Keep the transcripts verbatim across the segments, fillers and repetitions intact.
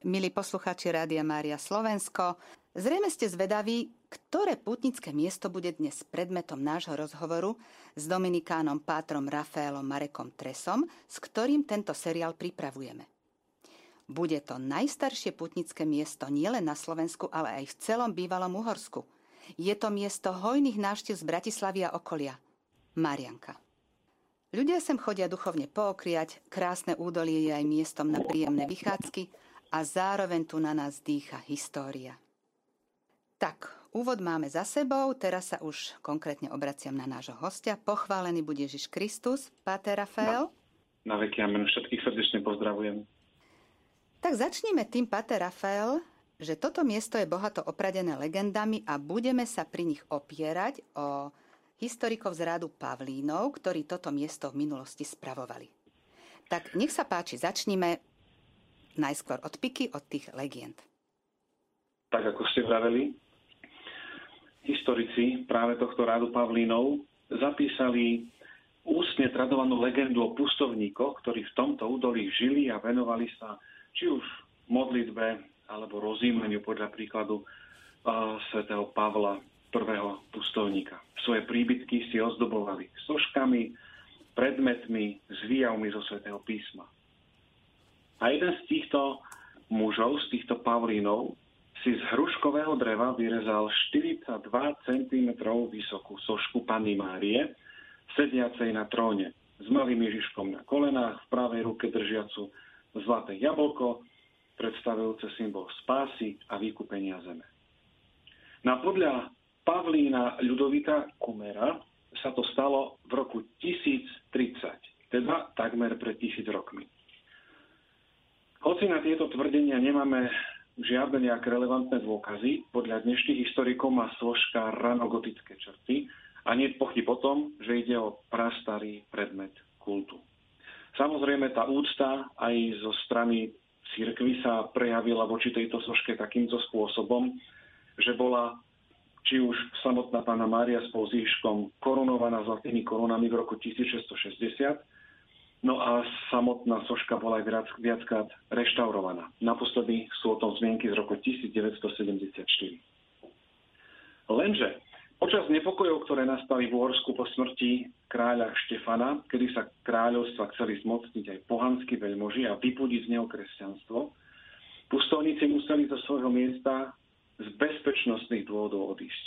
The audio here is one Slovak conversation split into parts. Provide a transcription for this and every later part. Milí poslucháči Rádia Mária Slovensko, zrejme ste zvedaví, ktoré pútnické miesto bude dnes predmetom nášho rozhovoru s dominikánom pátrom Rafaelom Marekom Tresom, s ktorým tento seriál pripravujeme. Bude to najstaršie pútnické miesto nielen na Slovensku, ale aj v celom bývalom Uhorsku. Je to miesto hojných návštev z Bratislavy a okolia. Marianka. Ľudia sem chodia duchovne pookriať, krásne údolie je aj miestom na príjemné vychádzky, a zároveň tu na nás dýcha história. Tak, úvod máme za sebou, teraz sa už konkrétne obraciam na nášho hostia. Pochválený buď Ježiš Kristus, páter Rafael. Na, na veky amen, všetkých srdečne pozdravujem. Tak začnime tým, páter Rafael, že toto miesto je bohato opradené legendami a budeme sa pri nich opierať o historikov z rádu Pavlínov, ktorí toto miesto v minulosti spravovali. Tak nech sa páči, začnime najskôr od Piky, od tých legend. Tak ako ste vraveli, historici práve tohto rádu Pavlínov zapísali ústne tradovanú legendu o pustovníkoch, ktorí v tomto údolí žili a venovali sa či už modlitbe alebo rozímleniu podľa príkladu svätého Pavla, prvého pustovníka. Svoje príbytky si ozdobovali soškami, predmetmi, zvijavmi zo svätého písma. A jeden z týchto mužov, z týchto Pavlínov, si z hruškového dreva vyrezal štyridsaťdva centimetrov vysokú sošku Panny Márie, sediacej na tróne, s malým Ježiškom na kolenách, v pravej ruke držiacu zlaté jablko, predstavujúce symbol spásy a vykúpenia zeme. Na podľa Pavlína Ľudovita Kumera sa to stalo v roku tisíc tridsať, teda takmer pred tisíc rokmi. Hoci na tieto tvrdenia nemáme žiadne nejaké relevantné dôkazy, podľa dnešných historikov má soška ranogotické črty a nie je pochyb o tom, že ide o prastarý predmet kultu. Samozrejme, tá úcta aj zo strany cirkvi sa prejavila voči tejto soške takýmto spôsobom, že bola či už samotná Panna Mária spolu s Ježiškom korunovaná zlatými korunami v roku tisíc šesťsto šesťdesiat, no a samotná soška bola aj viac, viackrát reštaurovaná. Naposledy sú o tom zmienky z roku tisíc deväťsto sedemdesiatštyri. Lenže počas nepokojov, ktoré nastali v Uhorsku po smrti kráľa Štefana, kedy sa kráľovstva chceli zmocniť aj pohanskí veľmoži a vypudiť z neho kresťanstvo, pustovníci museli zo svojho miesta z bezpečnostných dôvodov odísť.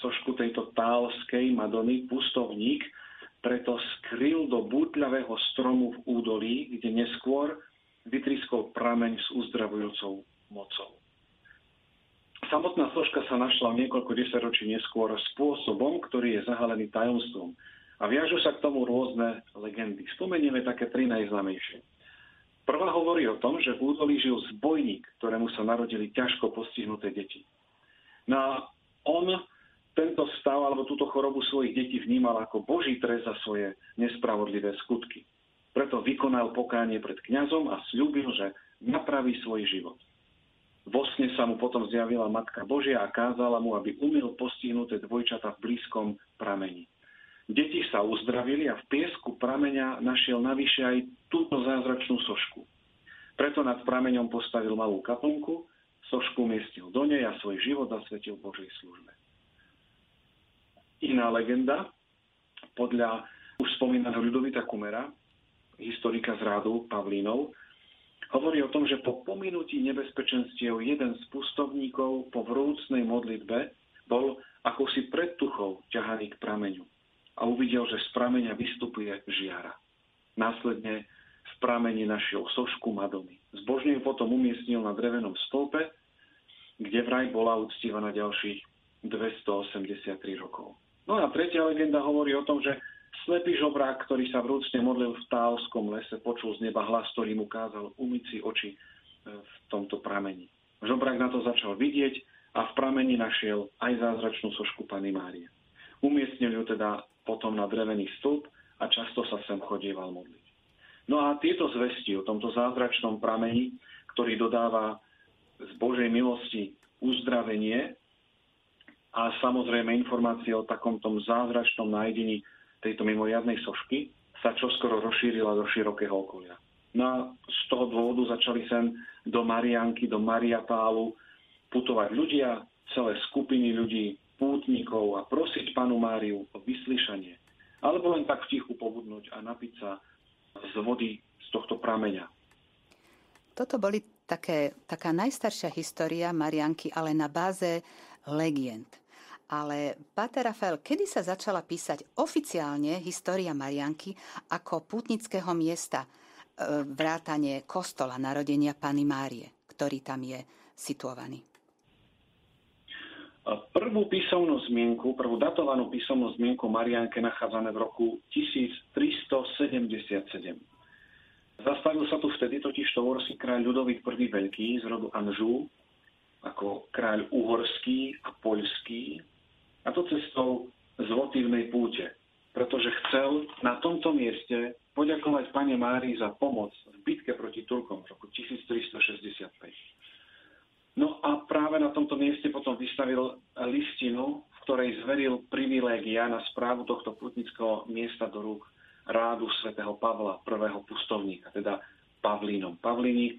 Sošku tejto tálskej Madony pustovník preto skryl do bútľavého stromu v údolí, kde neskôr vytrískol prameň s uzdravujúcou mocou. Samotná soška sa našla niekoľko desaťročí neskôr spôsobom, ktorý je zahalený tajomstvom. A viažu sa k tomu rôzne legendy. Spomenieme také tri najznámejšie. Prvá hovorí o tom, že v údolí žil zbojník, ktorému sa narodili ťažko postihnuté deti. No a on tento stav alebo túto chorobu svojich detí vnímal ako Boží trest za svoje nespravodlivé skutky. Preto vykonal pokánie pred kňazom a sľúbil, že napraví svoj život. Vo sne sa mu potom zjavila Matka Božia a kázala mu, aby umyl postihnuté dvojčata v blízkom prameni. Deti sa uzdravili a v piesku prameňa našiel navyše aj túto zázračnú sošku. Preto nad prameňom postavil malú kaplnku, sošku umiestnil do nej a svoj život zasvetil Božej službe. Iná legenda, podľa už spomínaného Ľudovita Kumera, historika z rádu Pavlínov, hovorí o tom, že po pominutí nebezpečenstiev jeden z pustovníkov po vrúcnej modlitbe bol akousi predtuchou ťahaný k prameňu a uvidel, že z prameňa vystupuje žiara. Následne v prameni našiel sošku Madony. Zbožne ju potom umiestnil na drevenom stĺpe, kde vraj bola uctívaná ďalších dvestoosemdesiattri rokov. No a tretia legenda hovorí o tom, že slepý žobrák, ktorý sa vrúcne modlil v tálskom lese, počul z neba hlas, ktorý mu kázal umyť si oči v tomto prameni. Žobrák na to začal vidieť a v prameni našiel aj zázračnú sošku Panny Márie. Umiestnil ju teda potom na drevený stĺp a často sa sem chodieval modliť. No a tieto zvesti o tomto zázračnom prameni, ktorý dodáva z Božej milosti uzdravenie, a samozrejme informácie o takomto zázračnom nájdení tejto mimoriadnej sošky sa čoskoro rozšírila do širokého okolia. No a z toho dôvodu začali sem do Mariánky, do Mariatálu putovať ľudia, celé skupiny ľudí, pútnikov a prosiť panu Máriu o vyslíšanie. Alebo len tak v tichu pobudnúť a napiť sa z vody z tohto prameňa. Toto boli také, taká najstaršia história Marianky, ale na báze legend. Ale, páter Rafael, kedy sa začala písať oficiálne história Marianky ako pútnického miesta, vrátane kostola narodenia Panny Márie, ktorý tam je situovaný? Prvú písomnú zmienku, prvú datovanú písomnú zmienku Mariánke nachádzame v roku tisíc tristosedemdesiatsedem. Zastavil sa tu vtedy totiž uhorský kráľ Ľudovít I. Veľký z rodu Anžu, ako kráľ uhorský a poľský, a to cestou z votívnej púte, pretože chcel na tomto mieste poďakovať Pane Márii za pomoc v bitke proti Turkom v roku tisíc tristošesťdesiatpäť. No a práve na tomto mieste potom vystavil listinu, v ktorej zveril privilégia na správu tohto putnického miesta do rúk rádu svätého Pavla, prvého pustovníka, teda Pavlínom. Pavlíni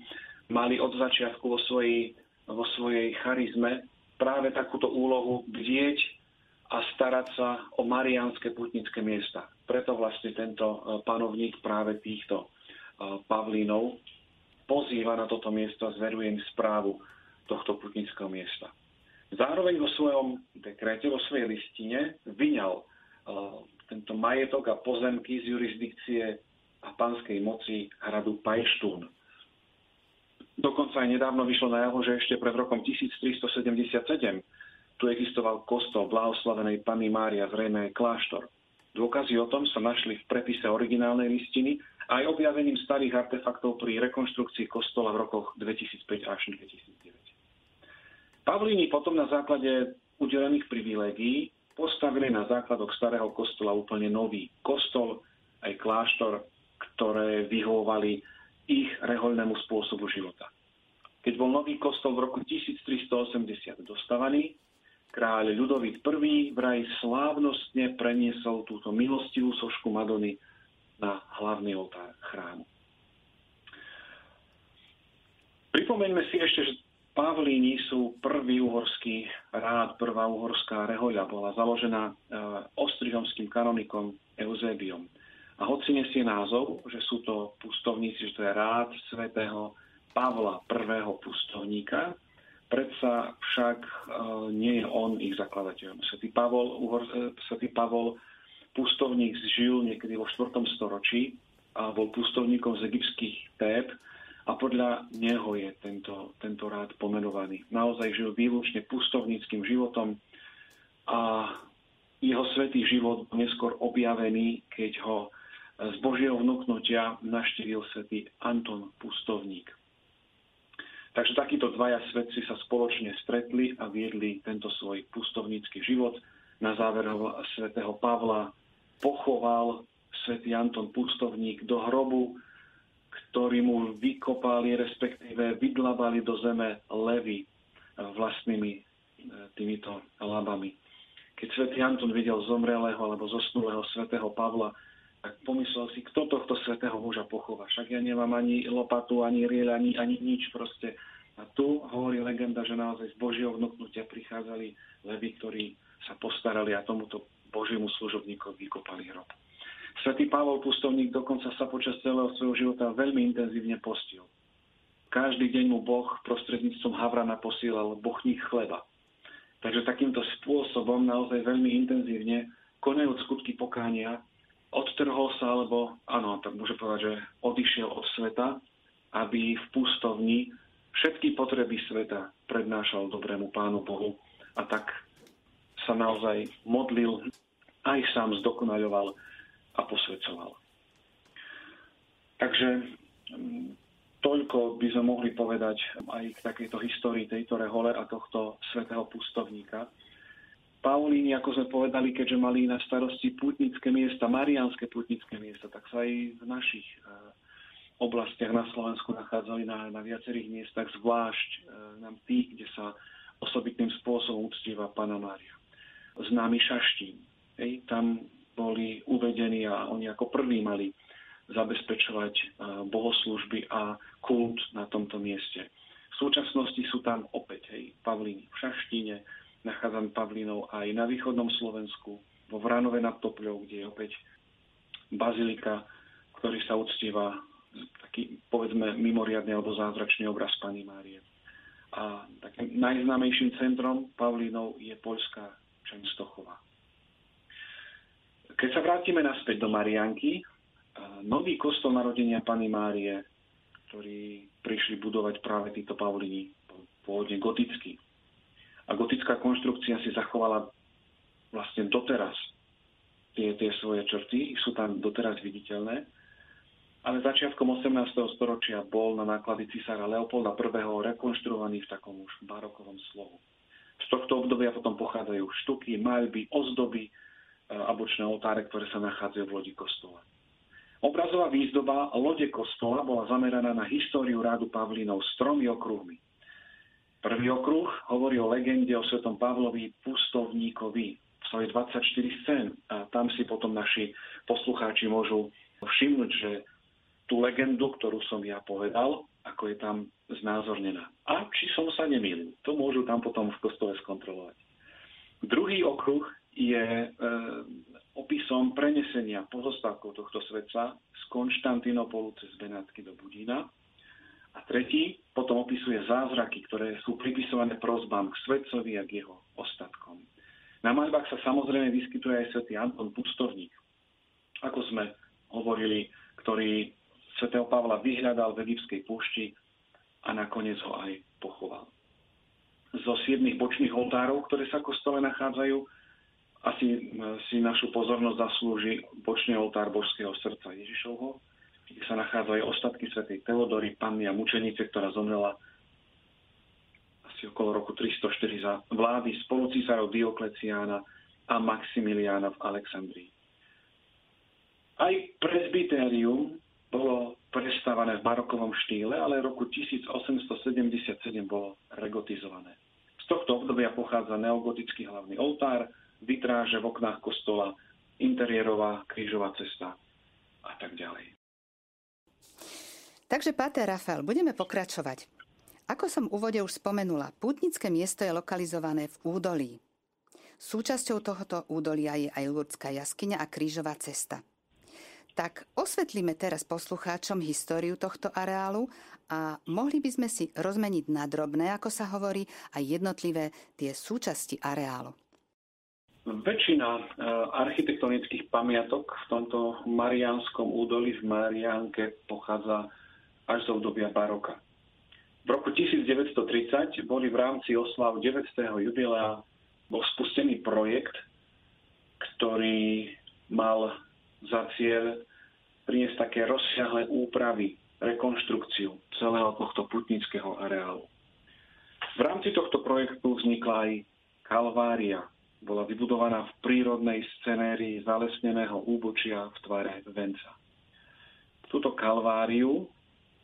mali od začiatku vo svojej, vo svojej charizme práve takúto úlohu bdieť a starať sa o mariánske putnické miesta. Preto vlastne tento panovník práve týchto Pavlínov pozýva na toto miesto a zveruje im správu tohto putnického miesta. Zároveň vo svojom dekréte, vo svojej listine vyňal uh, tento majetok a pozemky z jurisdikcie a panskej moci hradu Pajštún. Dokonca aj nedávno vyšlo najavo, že ešte pred rokom tisíc tristosedemdesiatsedem tu existoval kostol Blahoslavenej Panny Márie, zrejme kláštor. Dôkazy o tom sa našli v prepise originálnej listiny a aj objavením starých artefaktov pri rekonštrukcii kostola v rokoch dvetisícpäť až dvetisícdeväť. Pavlíni potom na základe udelených privilégií postavili na základok starého kostola úplne nový kostol, aj kláštor, ktoré vyhovovali ich rehoľnému spôsobu života. Keď bol nový kostol v roku tisíc tristoosemdesiat dostavaný, kráľ Ľudovít I. vraj slávnostne preniesol túto milostivú sošku Madony na hlavný oltár chrámu. Pripomeňme si ešte, že Pavlíni sú prvý uhorský rád, prvá uhorská rehoľa bola založená ostrihomským kanonikom Eusebiom. A hoci nesie názov, že sú to pustovníci, že to je rád svätého Pavla I. pustovníka, predsa však nie je on ich zakladateľom. Svätý Pavol, Uhor, Svätý Pavol, pustovník žil niekedy vo štvrtom storočí a bol pustovníkom z egyptských Téb a podľa neho je tento, tento rád pomenovaný. Naozaj žil výlučne pustovníckym životom a jeho svätý život bol neskôr objavený, keď ho z Božieho vnúknutia navštívil svätý Anton Pustovník. Takže takíto dvaja svetci sa spoločne stretli a viedli tento svoj pustovnícky život. Na záver svätého Pavla pochoval svätý Anton Pustovník do hrobu, ktorý mu vykopali, respektíve vydlabali do zeme levy vlastnými týmito labami. Keď svätý Anton videl zomrelého alebo zosnulého svätého Pavla, tak pomyslel si, kto tohto svätého muža pochová. Však ja nemám ani lopatu, ani rieľ, ani, ani nič proste. A tu hovorí legenda, že naozaj z Božieho vnúknutia prichádzali levy, ktorí sa postarali a tomuto Božiemu služobníkovi vykopali hrob. Svätý Pavol Pustovník dokonca sa počas celého svojho života veľmi intenzívne postil. Každý deň mu Boh prostredníctvom Havrana posílal bochník chleba. Takže takýmto spôsobom naozaj veľmi intenzívne, konajúc skutky pokánia, odtrhol sa, alebo, áno, tak môže povedať, že odišiel od sveta, aby v pustovni všetky potreby sveta prednášal dobrému Pánu Bohu. A tak sa naozaj modlil, aj sám zdokonaľoval a posvedcoval. Takže toľko by sme mohli povedať aj k takejto histórii tejto rehole a tohto svätého pustovníka. Paulíni, ako sme povedali, keďže mali na starosti pútnické miesta, mariánske pútnické miesta, tak sa aj v našich oblastiach na Slovensku nachádzali na, na viacerých miestach, zvlášť nám tí, kde sa osobitným spôsobom uctieva Panna Mária. Známy Šaštín. Ej, tam boli uvedení a oni ako prví mali zabezpečovať bohoslúžby a kult na tomto mieste. V súčasnosti sú tam opäť hej, pavlíny v Šaštíne, nachádzame pavlínov aj na východnom Slovensku, vo Vranove nad Topľou, kde je opäť bazilika, ktorý sa uctieva taký, povedzme, mimoriadny alebo zázračný obraz Panny Márie. A takým najznámejším centrom pavlínov je poľská Čenstochova. Keď sa vrátime naspäť do Mariánky, nový kostol Narodenia Panny Márie, ktorý prišli budovať práve títo pavlíni, pôvodne gotický. A gotická konštrukcia si zachovala vlastne doteraz tie, tie svoje črty, sú tam doteraz viditeľné. Ale začiatkom osemnásteho storočia bol na náklady cisára Leopolda prvého rekonštruovaný v takom už barokovom slohu. Z tohto obdobia potom pochádzajú štuky, maľby, ozdoby a bočné oltáre, ktoré sa nachádzajú v lodi kostola. Obrazová výzdoba lode kostola bola zameraná na históriu rádu pavlínov s tromi okruhmi. Prvý okruh hovorí o legende o svätom Pavlovi Pustovníkovi. To je dvadsaťštyri scén a tam si potom naši poslucháči môžu všimnúť, že tú legendu, ktorú som ja povedal, ako je tam znázornená. A či som sa nemýlil, to môžu tam potom v kostole skontrolovať. Druhý okruh je e, opisom prenesenia pozostávkov tohto svetca z Konštantínopolu cez Benátky do Budína. A tretí potom opisuje zázraky, ktoré sú pripisované prosbám k svetcovi a k jeho ostatkom. Na maľbách sa samozrejme vyskytuje aj svätý Anton Pustovník, ako sme hovorili, ktorý svätého Pavla vyhľadal v Egyptskej púšti a nakoniec ho aj pochoval. Zo siedmich bočných oltárov, ktoré sa v kostole nachádzajú, asi si našu pozornosť zaslúži bočný oltár Božského srdca Ježišovho, kde sa nachádzajú ostatky svätej Teodory, Panny a mučenice, ktorá zomrela asi okolo roku tristoštyri za vlády spolucísarov Diokleciána a Maximiliána v Alexandrii. Aj presbytérium bolo prestavané v barokovom štýle, ale v roku tisícosemstosedemdesiatsedem bolo regotizované. Z tohto obdobia pochádza neogotický hlavný oltár, vitráže v oknách kostola, interiérová krížová cesta a tak ďalej. Takže, páter Rafael, budeme pokračovať. Ako som v úvode už spomenula, pútnické miesto je lokalizované v údolí. Súčasťou tohoto údolia je aj Lurdská jaskyňa a krížová cesta. Tak osvetlíme teraz poslucháčom históriu tohto areálu a mohli by sme si rozmeniť na drobné, ako sa hovorí, aj jednotlivé tie súčasti areálu. Väčšina architektonických pamiatok v tomto mariánskom údolí v Mariánke pochádza až z obdobia baroka. V roku tisícdeväťstotridsať boli v rámci oslav deväťstého jubilea bol spustený projekt, ktorý mal za cieľ priniesť také rozsiahle úpravy, rekonštrukciu celého tohto putnického areálu. V rámci tohto projektu vznikla aj kalvária. Bola vybudovaná v prírodnej scenérii zalesneného úbočia v tvare venca. Túto kalváriu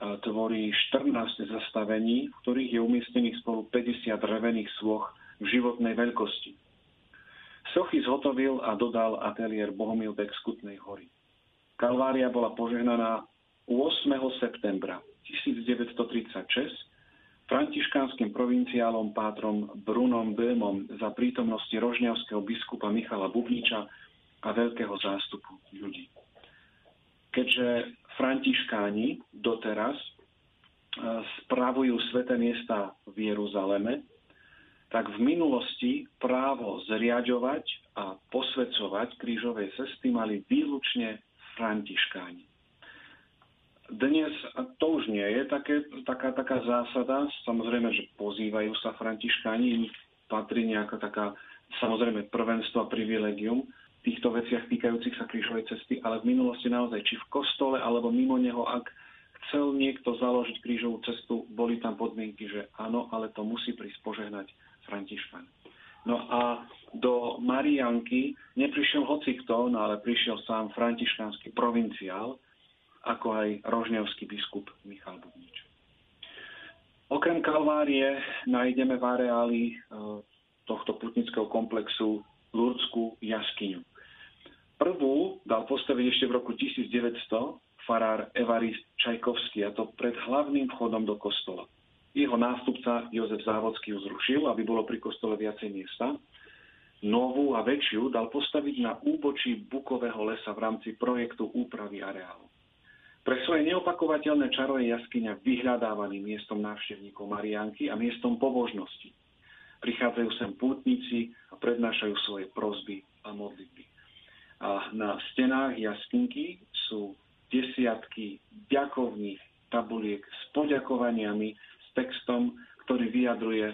tvorí štrnásť zastavení, v ktorých je umiestnených spolu päťdesiat drevených sôch v životnej veľkosti. Sochy zhotovil a dodal ateliér Bohumildek z Kutnej Hory. Kalvária bola požehnaná ôsmeho septembra tisícdeväťstotridsaťšesť františkánskym provinciálom pátrom Brunom Böhmom za prítomnosti rožňavského biskupa Michala Bubniča a veľkého zástupu ľudí. Keďže františkáni doteraz spravujú sväté miesta v Jeruzaleme, tak v minulosti právo zriaďovať a posväcovať krížové cesty mali výlučne františkáni. Dnes to už nie je také, taká, taká zásada, samozrejme, že pozývajú sa františkáni, im patrí nejaká taká, samozrejme, prvenstvo a privilegium v týchto veciach týkajúcich sa krížovej cesty, ale v minulosti naozaj, či v kostole alebo mimo neho, ak chcel niekto založiť krížovú cestu, boli tam podmienky, že áno, ale to musí prísť požehnať františkán. No a do Mariánky neprišiel hocikto, no ale prišiel sám františkánsky provinciál, ako aj rožňovský biskup Michal Bubnič. Okrem kalvárie nájdeme v areáli tohto putnického komplexu Lurdskú jaskyňu. Prvú dal postaviť ešte v roku tisícdeväťsto farár Evarist Čajkovský, a to pred hlavným vchodom do kostola. Jeho nástupca Jozef Závodský ju zrušil, aby bolo pri kostole viacej miesta. Novú a väčšiu dal postaviť na úbočí bukového lesa v rámci projektu úpravy areálu. Pre svoje neopakovateľné čaro je jaskyňa vyhľadávaným miestom návštevníkov Mariánky a miestom pobožnosti. Prichádzajú sem pútnici a prednášajú svoje prosby a modlitby. A na stenách jaskinky sú desiatky ďakovných tabuliek s poďakovaniami, s textom, ktorý vyjadruje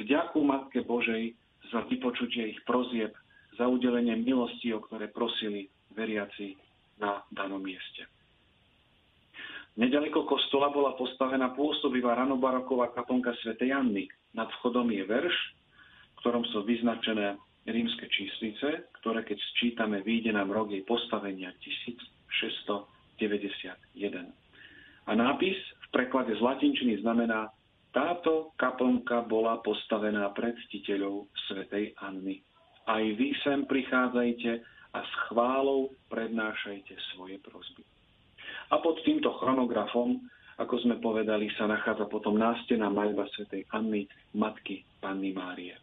vďaku Matke Božej za vypočutie ich prosieb, za udelenie milosti, o ktoré prosili veriaci na danom mieste. Nedaleko kostola bola postavená pôsobivá ranobaroková kaplnka svätej Anny. Nad vchodom je verš, v ktorom sú vyznačené rímske číslice, ktoré keď sčítame, vyjde nám rok jej postavenia tisíc šesťsto deväťdesiatjeden. A nápis v preklade z latinčiny znamená: táto kaplnka bola postavená pred ctiteľov svätej Anny. Aj vy sem prichádzajte a s chválou prednášajte svoje prosby. A pod týmto chronografom, ako sme povedali, sa nachádza potom nástená maľba svätej Anny, matky Panny Márie.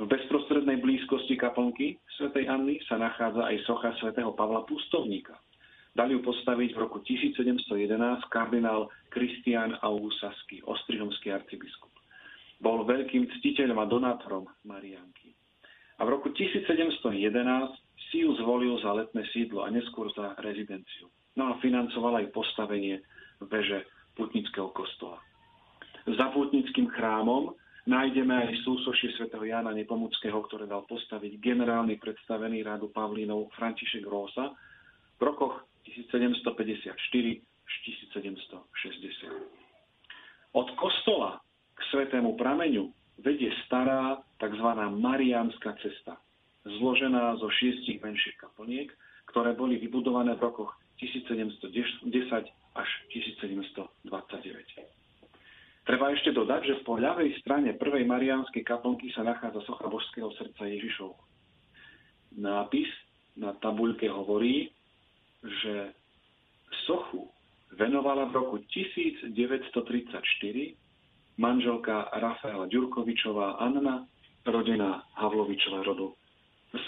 V bezprostrednej blízkosti kaplnky svätej Anny sa nachádza aj socha svätého Pavla Pustovníka. Dal ju postaviť v roku tisíc sedemsto jedenásť kardinál Kristián August Saský, ostrihomský arcibiskup. Bol veľkým ctiteľom a donátorom Mariánky. A v roku tisíc sedemsto jedenásť si ju zvolil za letné sídlo a neskôr za rezidenciu. No a financoval aj postavenie veže pútnického kostola. Za pútnickým chrámom nájdeme aj súsošie svätého Jána Nepomuckého, ktoré dal postaviť generálny predstavený rádu Pavlínov František Rósa v rokoch tisíc sedemsto päťdesiatštyri až tisíc sedemsto šesťdesiat. Od kostola k svätému prameňu vedie stará tzv. Mariánska cesta, zložená zo šiestich menších kaplniek, ktoré boli vybudované v rokoch tisíc sedemsto desať až tisíc sedemsto dvadsaťdeväť. Treba ešte dodať, že po ľavej strane prvej mariánskej kaplnky sa nachádza socha Božského srdca Ježišov. Nápis na tabuľke hovorí, že sochu venovala v roku tisíc deväťsto tridsaťštyri manželka Rafaela Ďurkovičová Anna, rodená Havlovičová rodu z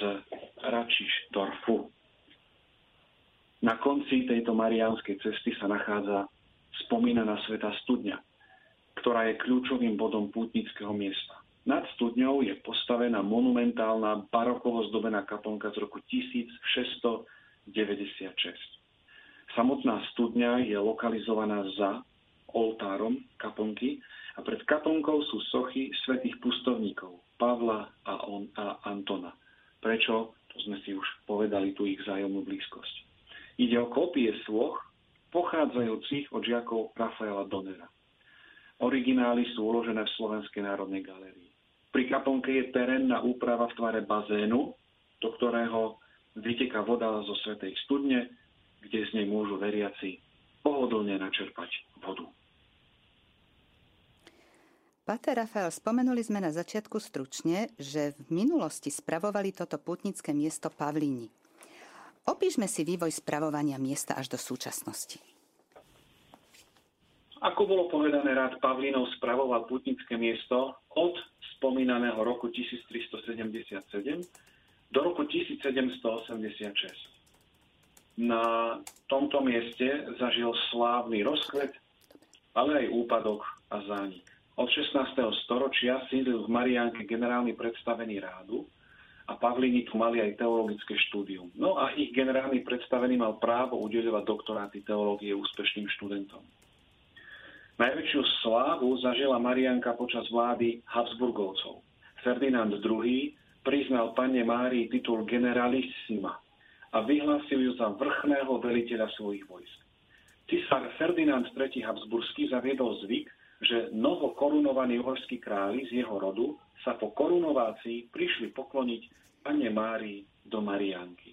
Račišdorfu. Na konci tejto mariánskej cesty sa nachádza spomínaná svätá studňa, ktorá je kľúčovým bodom pútnického miesta. Nad studňou je postavená monumentálna barokovo zdobená kaplnka z roku tisíc šesťsto deväťdesiatšesť. Samotná studňa je lokalizovaná za oltárom kaplnky a pred kaplnkou sú sochy svätých pustovníkov Pavla a, on, a Antona. Prečo? To sme si už povedali, tú ich vzájomnú blízkosť. Ide o kópie sloh pochádzajúcich od žiakov Rafaela Donnera. Originály sú uložené v Slovenskej národnej galérii. Pri kaplnke je terénna úprava v tvare bazénu, do ktorého vyteká voda zo svätej studne, kde z nej môžu veriaci pohodlne načerpať vodu. Páter Rafael, spomenuli sme na začiatku stručne, že v minulosti spravovali toto pútnické miesto Pavlíni. Opíšme si vývoj spravovania miesta až do súčasnosti. Ako bolo povedané, rád Pavlínov spravoval pútnické miesto od spomínaného roku tisíc tristosedemdesiatsedem do roku tisíc sedemsto osemdesiatšesť. Na tomto mieste zažil slávny rozkvet, ale aj úpadok a zánik. Od šestnásteho storočia sídlil v Mariánke generálny predstavený rádu, a Pavlíni tu mali aj teologické štúdium. No a ich generálny predstavený mal právo udeľovať doktoráty teológie úspešným študentom. Najväčšiu slávu zažila Mariánka počas vlády Habsburgovcov. Ferdinand druhý. priznal Panne Márii titul generalissima a vyhlásil ju za vrchného veliteľa svojich vojsk. Cisár Ferdinand tretí. Habsburský zaviedol zvyk, že novokorunovaní uhorskí králi z jeho rodu sa po korunovácii prišli pokloniť Panne Márii do Mariánky.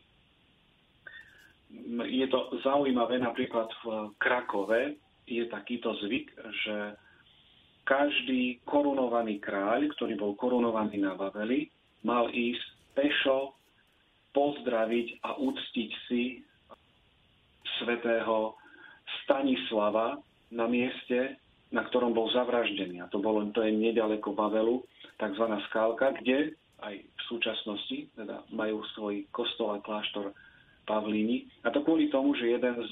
Je to zaujímavé, napríklad v Krakove je takýto zvyk, že každý korunovaný kráľ, ktorý bol korunovaný na Vaveli, mal ísť pešo pozdraviť a uctiť si svätého Stanislava na mieste, na ktorom bol zavraždený. A to bolo, to je neďaleko Bavelu, takzvaná Skálka, kde aj v súčasnosti teda majú svoj kostol a kláštor Pavlíni. A to kvôli tomu, že jeden z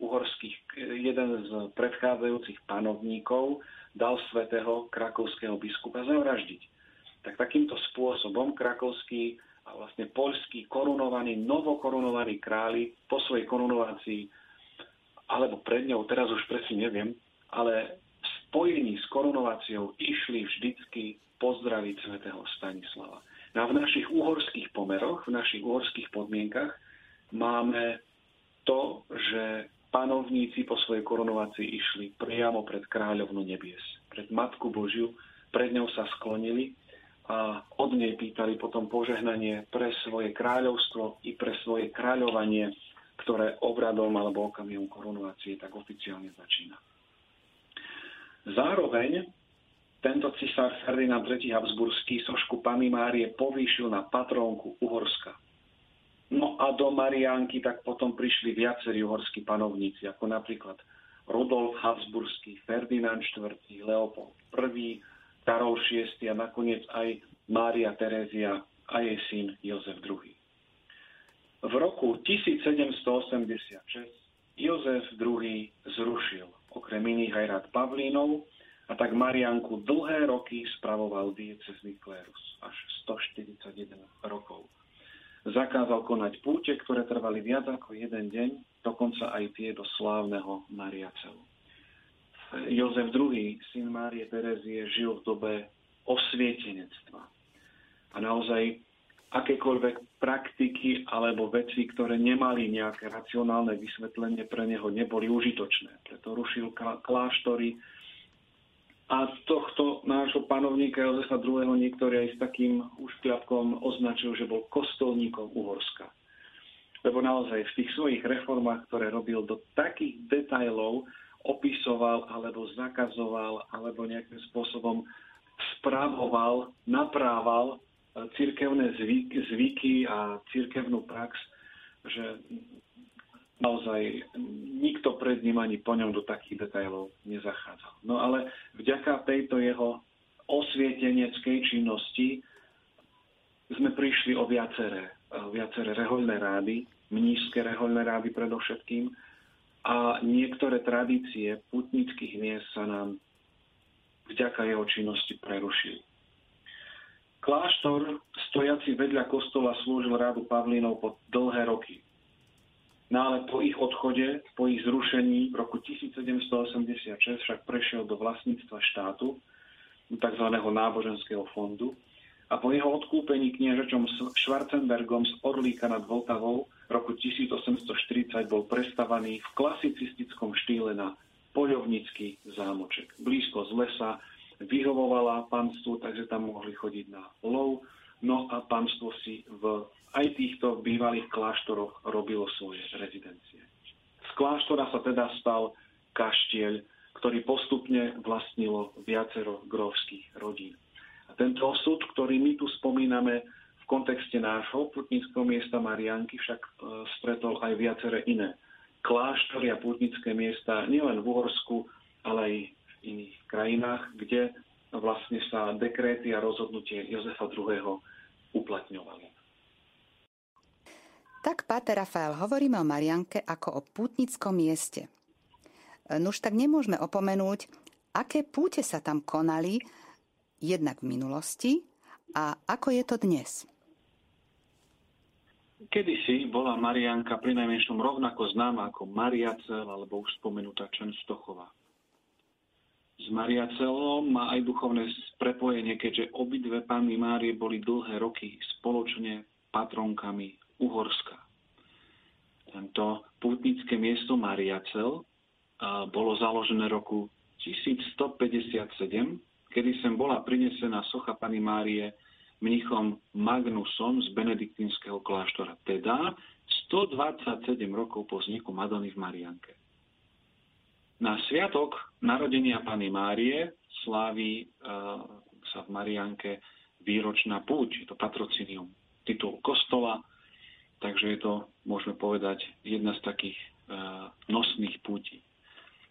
uhorských, jeden z predchádzajúcich panovníkov dal svätého krakovského biskupa zavraždiť. Tak takýmto spôsobom krakovský a vlastne poľský korunovaný, novokorunovaní králi po svojej korunovácii alebo pred ňou, teraz už presne neviem, ale v spojení s korunováciou išli vždycky pozdraviť svätého Stanislava. No a v našich uhorských pomeroch, v našich uhorských podmienkach máme to, že panovníci po svojej korunovácii išli priamo pred kráľovnu nebies, pred Matku Božiu, pred ňou sa sklonili a od nej pýtali potom požehnanie pre svoje kráľovstvo i pre svoje kráľovanie, ktoré obradom alebo okamihom korunovácie tak oficiálne začína. Zároveň tento cisár Ferdinand tretí. Habsburský sošku Panny Márie povýšil na patrónku Uhorska. No a do Mariánky tak potom prišli viacerí uhorskí panovníci, ako napríklad Rudolf Habsburský, Ferdinand štvrtý., Leopold prvý., Karol šiesty. a nakoniec aj Mária Terézia a jej syn Jozef druhý. V roku tisíc sedemsto osemdesiatšesť Jozef druhý. zrušil okrem iných aj rad Pavlínov a tak Marianku dlhé roky spravoval diecézny klérus až stoštyridsaťjeden rokov. Zakázal konať púte, ktoré trvali viac ako jeden deň, dokonca aj tie do slávneho Mariacelu. Jozef druhý., syn Márie Terezie, žil v dobe osvietenectva. A naozaj akékoľvek praktiky alebo veci, ktoré nemali nejaké racionálne vysvetlenie, pre neho neboli užitočné. Preto rušil kláštory. A z tohto nášho panovníka Jozefa druhého. niektorý aj s takým uškľapkom označil, že bol kostolníkom Uhorska. Lebo naozaj v tých svojich reformách, ktoré robil, do takých detailov opisoval alebo zakazoval alebo nejakým spôsobom spravoval, naprával cirkevné zvyky a cirkevnú prax, že naozaj nikto pred ním ani po ňom do takých detailov nezachádzal. No ale vďaka tejto jeho osvieteneckej činnosti sme prišli o viaceré, viaceré rehoľné rády, mníšské rehoľné rády predovšetkým, a niektoré tradície putnických miest sa nám vďaka jeho činnosti prerušili. Kláštor, stojaci vedľa kostola, slúžil rádu Pavlínov po dlhé roky. No ale po ich odchode, po ich zrušení v roku tisíc sedemsto osemdesiatšesť však prešiel do vlastníctva štátu, tzv. Náboženského fondu, a po jeho odkúpení kniežačom Schwarzenbergom z Orlíka nad Vltavou v roku tisíc osemsto štyridsať bol prestavaný v klasicistickom štýle na poľovnícky zámoček. Blízko z lesa vyhovovala panstvu, takže tam mohli chodiť na lov, no a panstvo si v aj týchto bývalých kláštoroch robilo svoje rezidencie. Z kláštora sa teda stal kaštieľ, ktorý postupne vlastnilo viacero grófskych rodín. A tento osud, ktorý my tu spomíname v kontexte nášho putníckeho miesta Mariánky, však stretol aj viaceré iné kláštory a putnícke miesta nielen v Uhorsku, ale aj v iných krajinách, kde vlastne sa dekréty a rozhodnutie Jozefa druhého. uplatňovali. Tak, páter Rafael, hovoríme o Marianke ako o pútnickom mieste. Nuž tak nemôžeme opomenúť, aké púte sa tam konali jednak v minulosti a ako je to dnes. Kedysi bola Marianka prinajmenšom rovnako známa ako Mariacel alebo už spomenutá Čenstochová. S Mariacelom má aj duchovné prepojenie, keďže obidve Panny Márie boli dlhé roky spoločne patronkami Uhorska. Tento pútnické miesto Mariacel bolo založené roku tisíc stopäťdesiatsedem, kedy sem bola prinesená socha Panny Márie mnichom Magnusom z benediktínskeho kláštora, teda stodvadsaťsedem rokov po vzniku Madony v Marianke. Na sviatok narodenia Panny Márie slávi sa v Marianke výročná púť, je to patrocinium, titul kostola. Takže je to, môžeme povedať, jedna z takých nosných púti.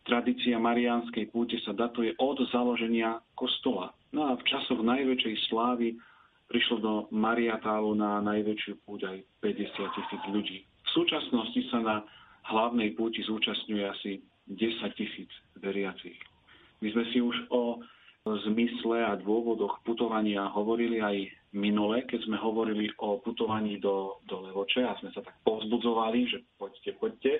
Tradícia mariánskej púte sa datuje od založenia kostola. No a v časoch najväčšej slávy prišlo do Mariatálu na najväčšiu púť aj päťdesiat tisíc ľudí. V súčasnosti sa na hlavnej púti zúčastňuje asi desať tisíc veriacich. My sme si už o zmysle a dôvodoch putovania hovorili aj minule, keď sme hovorili o putovaní do, do Levoče a sme sa tak povzbudzovali, že poďte, poďte,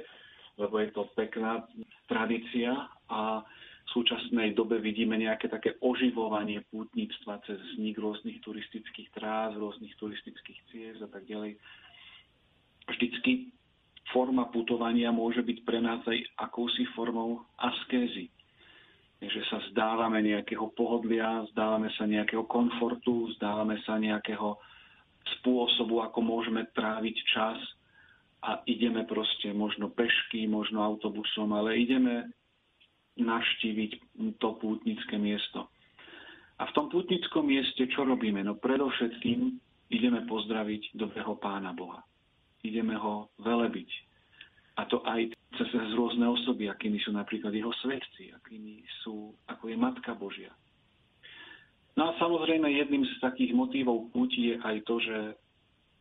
lebo je to pekná tradícia a v súčasnej dobe vidíme nejaké také oživovanie pútnictva cez vznik rôznych turistických trás, rôznych turistických ciest a tak ďalej. Vždycky forma putovania môže byť pre nás aj akousi formou askézy. Takže sa zdávame nejakého pohodlia, zdávame sa nejakého komfortu, zdávame sa nejakého spôsobu, ako môžeme tráviť čas a ideme proste možno pešky, možno autobusom, ale ideme navštíviť to pútnické miesto. A v tom pútnickom mieste čo robíme? No predovšetkým ideme pozdraviť dobrého Pána Boha. Ideme ho velebiť. A to aj cez rôzne osoby, akými sú napríklad jeho svetci, akými sú, ako je Matka Božia. No a samozrejme jedným z takých motívov púti je aj to, že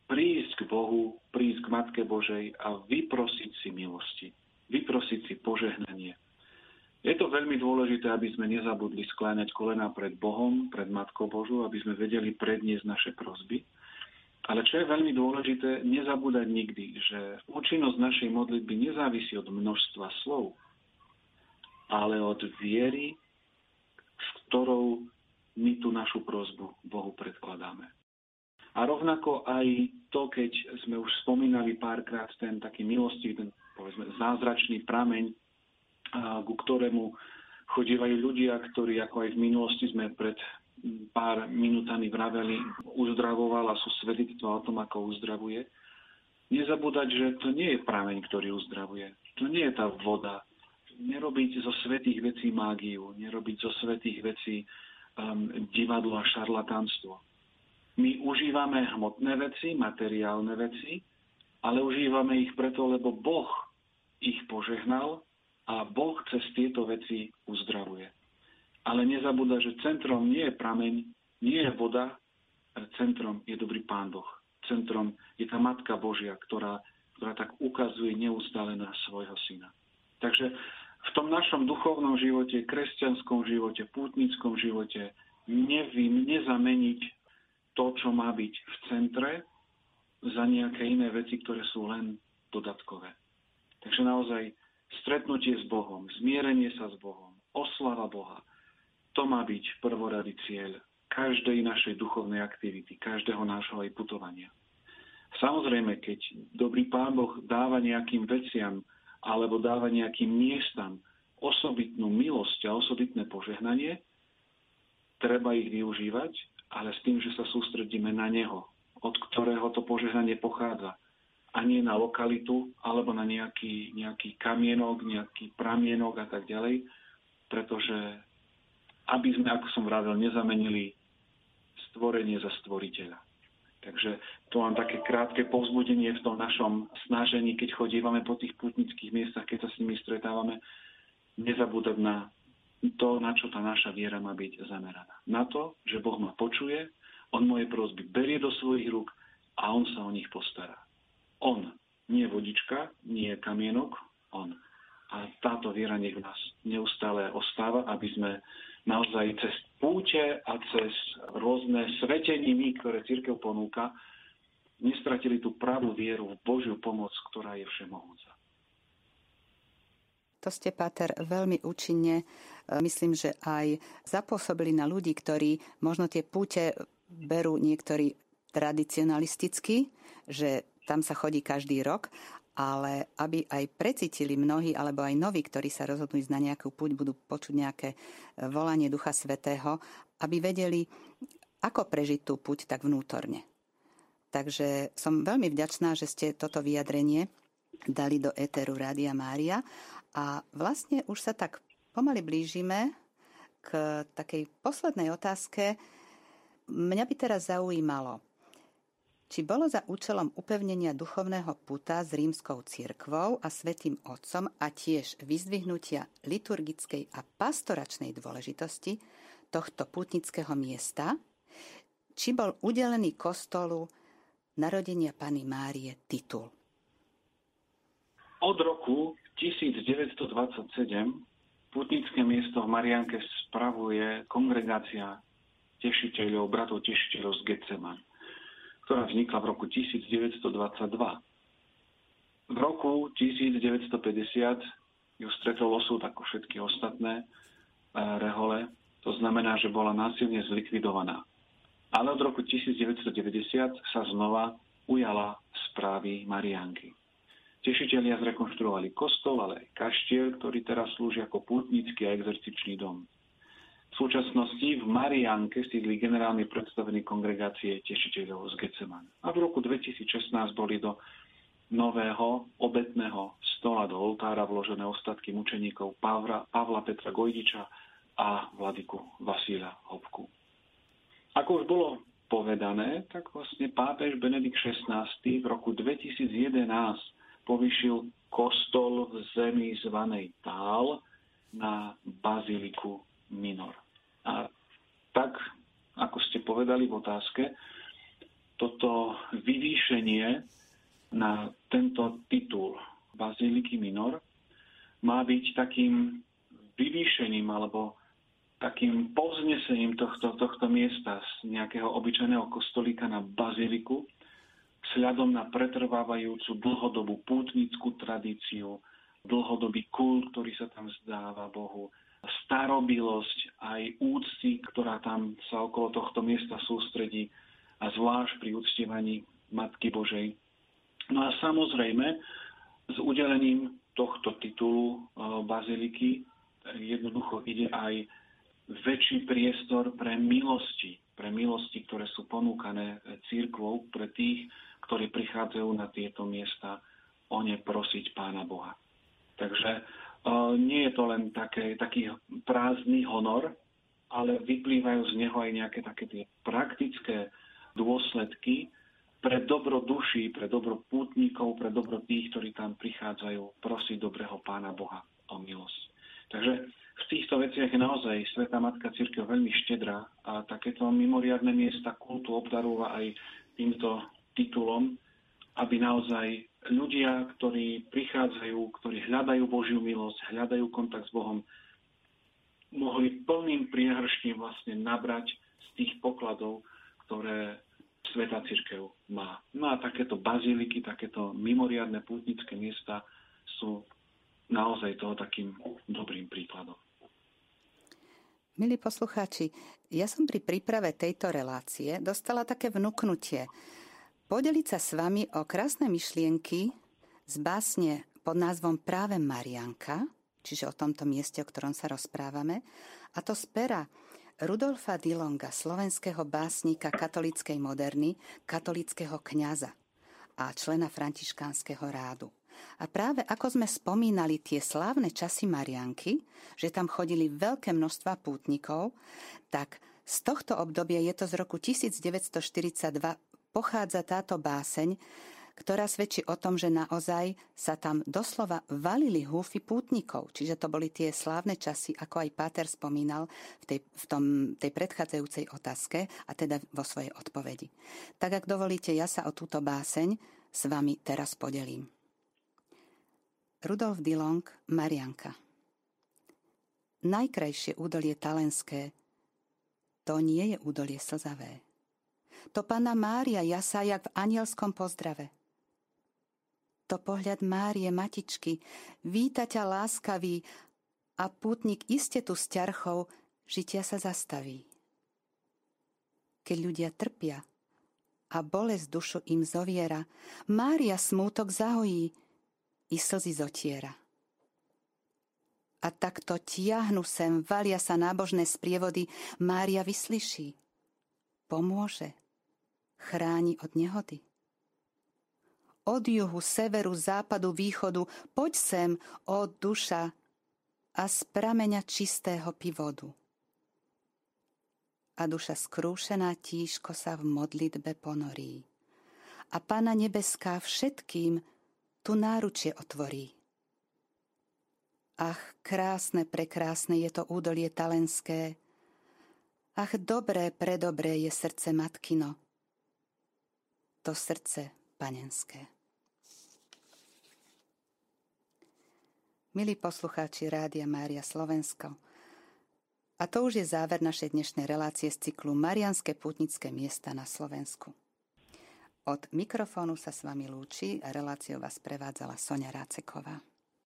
prísť k Bohu, prísť k Matke Božej a vyprosiť si milosti, vyprosiť si požehnanie. Je to veľmi dôležité, aby sme nezabudli skláňať kolená pred Bohom, pred Matkou Božou, aby sme vedeli predniesť naše prosby. Ale čo je veľmi dôležité, nezabúdať nikdy, že účinnosť našej modlitby nezávisí od množstva slov, ale od viery, s ktorou my tú našu prosbu Bohu predkladáme. A rovnako aj to, keď sme už spomínali párkrát ten taký milostivý, ten povedzme zázračný prameň, ku ktorému chodívajú ľudia, ktorí, ako aj v minulosti sme pred pár minútami vraveli, uzdravoval a sú svedectvá o tom, ako uzdravuje. Nezabúdať, že to nie je prameň, ktorý uzdravuje. To nie je tá voda. Nerobiť zo svätých vecí mágiu, nerobiť zo svätých vecí um, divadlo a šarlatánstvo. My užívame hmotné veci, materiálne veci, ale užívame ich preto, lebo Boh ich požehnal a Boh cez tieto veci uzdravuje. Ale nezabúda, že centrom nie je prameň, nie je voda, centrom je dobrý Pán Boh. Centrom je tá Matka Božia, ktorá, ktorá tak ukazuje neustále na svojho Syna. Takže v tom našom duchovnom živote, kresťanskom živote, pútnickom živote nevím nezameniť to, čo má byť v centre, za nejaké iné veci, ktoré sú len dodatkové. Takže naozaj stretnutie s Bohom, zmierenie sa s Bohom, oslava Boha, to má byť prvoradý cieľ každej našej duchovnej aktivity, každého nášho aj putovania. Samozrejme, keď dobrý Pán Boh dáva nejakým veciam alebo dáva nejakým miestam osobitnú milosť a osobitné požehnanie, treba ich využívať, ale s tým, že sa sústredíme na Neho, od ktorého to požehnanie pochádza, a nie na lokalitu, alebo na nejaký, nejaký kamienok, nejaký pramienok a tak ďalej, pretože aby sme, ako som vravel, nezamenili stvorenie za stvoriteľa. Takže to mám také krátke povzbudenie v tom našom snažení, keď chodívame po tých pútnických miestach, keď sa s nimi stretávame, nezabúdať na to, na čo tá naša viera má byť zameraná. Na to, že Boh ma počuje, On moje prosby berie do svojich rúk a On sa o nich postará. On, nie vodička, nie kamienok, on. A táto viera nech v nás neustále ostáva, aby sme naozaj cez púte a cez rôzne sveteniny, ktoré cirkev ponúka, nestratili tú pravú vieru v Božiu pomoc, ktorá je všemohúca. To ste, páter, veľmi účinne, myslím, že aj zapôsobili na ľudí, ktorí možno tie púte berú niektorí tradicionalisticky, že tam sa chodí každý rok, ale aby aj precítili mnohí, alebo aj noví, ktorí sa rozhodnú ísť na nejakú púť, budú počuť nejaké volanie Ducha Svätého, aby vedeli, ako prežiť tú púť tak vnútorne. Takže som veľmi vďačná, že ste toto vyjadrenie dali do éteru Rádia Mária a vlastne už sa tak pomaly blížime k takej poslednej otázke. Mňa by teraz zaujímalo, či bolo za účelom upevnenia duchovného puta s rímskou cirkvou a svätým otcom a tiež vyzdvihnutia liturgickej a pastoračnej dôležitosti tohto pútnického miesta, či bol udelený kostolu narodenia Panny Márie titul. Od roku tisíc deväťsto dvadsaťsedem pútnické miesto v Mariánke spravuje kongregácia tešiteľov, bratov tešiteľov z Getseman, ktorá vznikla v roku tisíc deväťsto dvadsaťdva. V roku tisíc deväťsto päťdesiat ju stretol osud ako všetky ostatné rehole, to znamená, že bola násilne zlikvidovaná. Ale od roku tisíc deväťsto deväťdesiat sa znova ujala správy Mariánky. Tešitelia zrekonštruovali kostol, ale aj kaštiel, ktorý teraz slúži ako pútnický a exercičný dom. V súčasnosti v Mariánke sídli generálny predstavený kongregácie tešiteľov z Getseman. A v roku dvetisícšestnásť boli do nového obetného stola do oltára vložené ostatky mučeníkov Pavla, Pavla Petra Gojdiča a vladyku Vasíla Hopku. Ako už bolo povedané, tak vlastne pápež Benedikt šestnásty v roku dvetisícjedenásť povýšil kostol v zemi zvanej Tál na baziliku Minor. A tak, ako ste povedali v otázke, toto vyvýšenie na tento titul Baziliky Minor má byť takým vyvýšením alebo takým povznesením tohto, tohto miesta z nejakého obyčajného kostolíka na baziliku vzhľadom na pretrvávajúcu dlhodobú pútnickú tradíciu, dlhodobý kult, ktorý sa tam zdáva Bohu, starobilosť aj úcty, ktorá tam sa okolo tohto miesta sústredí a zvlášť pri uctievaní Matky Božej. No a samozrejme s udelením tohto titulu baziliky jednoducho ide aj väčší priestor pre milosti, pre milosti, ktoré sú ponúkané cirkvou pre tých, ktorí prichádzajú na tieto miesta o ne prosiť Pána Boha. Takže nie je to len také, taký prázdny honor, ale vyplývajú z neho aj nejaké také tie praktické dôsledky pre dobro duší, pre dobro pútnikov, pre dobro tých, ktorí tam prichádzajú prosiť dobrého Pána Boha o milosť. Takže v týchto veciach je naozaj Svätá Matka Cirkev veľmi štedrá a takéto mimoriadne miesta kultu obdarúva aj týmto titulom, aby naozaj ľudia, ktorí prichádzajú, ktorí hľadajú Božiu milosť, hľadajú kontakt s Bohom, mohli plným priehrštím vlastne nabrať z tých pokladov, ktoré Svätá Cirkev má. No a takéto baziliky, takéto mimoriadne pútnické miesta sú naozaj toho takým dobrým príkladom. Milí poslucháči, ja som pri príprave tejto relácie dostala také vnuknutie podeliť sa s vami o krásne myšlienky z básne pod názvom Práve Marianka, čiže o tomto mieste, o ktorom sa rozprávame, a to z pera Rudolfa Dilonga, slovenského básnika katolíckej moderny, katolíckeho kňaza a člena františkánskeho rádu. A práve ako sme spomínali tie slávne časy Marianky, že tam chodili veľké množstva pútnikov, tak z tohto obdobia, je to z roku tisíc deväťsto štyridsaťdva, pochádza táto báseň, ktorá svedčí o tom, že naozaj sa tam doslova valili húfy pútnikov. Čiže to boli tie slávne časy, ako aj páter spomínal v tej, v tom, tej predchádzajúcej otázke a teda vo svojej odpovedi. Tak ak dovolíte, ja sa o túto báseň s vami teraz podelím. Rudolf Dilong, Marianka. Najkrajšie údolie talenské, to nie je údolie slzavé. To Panna Mária jasá jak v anielskom pozdrave. To pohľad Márie Matičky, víta ťa láskavý a pútnik iste tu s ťarchou žitia sa zastaví. Keď ľudia trpia a bolesť dušu im zoviera, Mária smútok zahojí i slzy zotiera. A takto tiahnu sem, valia sa nábožné sprievody, Mária vyslyší, pomôže, chráni od nehody. Od juhu, severu, západu, východu, poď sem, ó duša, a z prameňa čistého pivodu. A duša skrúšená tížko sa v modlitbe ponorí. a Panna Nebeská všetkým tu náručie otvorí. Ach, krásne, prekrásne je to údolie talenské, ach, dobré, predobré je srdce matkino, to srdce panenské. Milí poslucháči Rádia Mária Slovensko, a to už je záver našej dnešnej relácie z cyklu Mariánske pútnické miesta na Slovensku. Od mikrofónu sa s vami lúči a reláciou vás prevádzala Soňa Ráceková.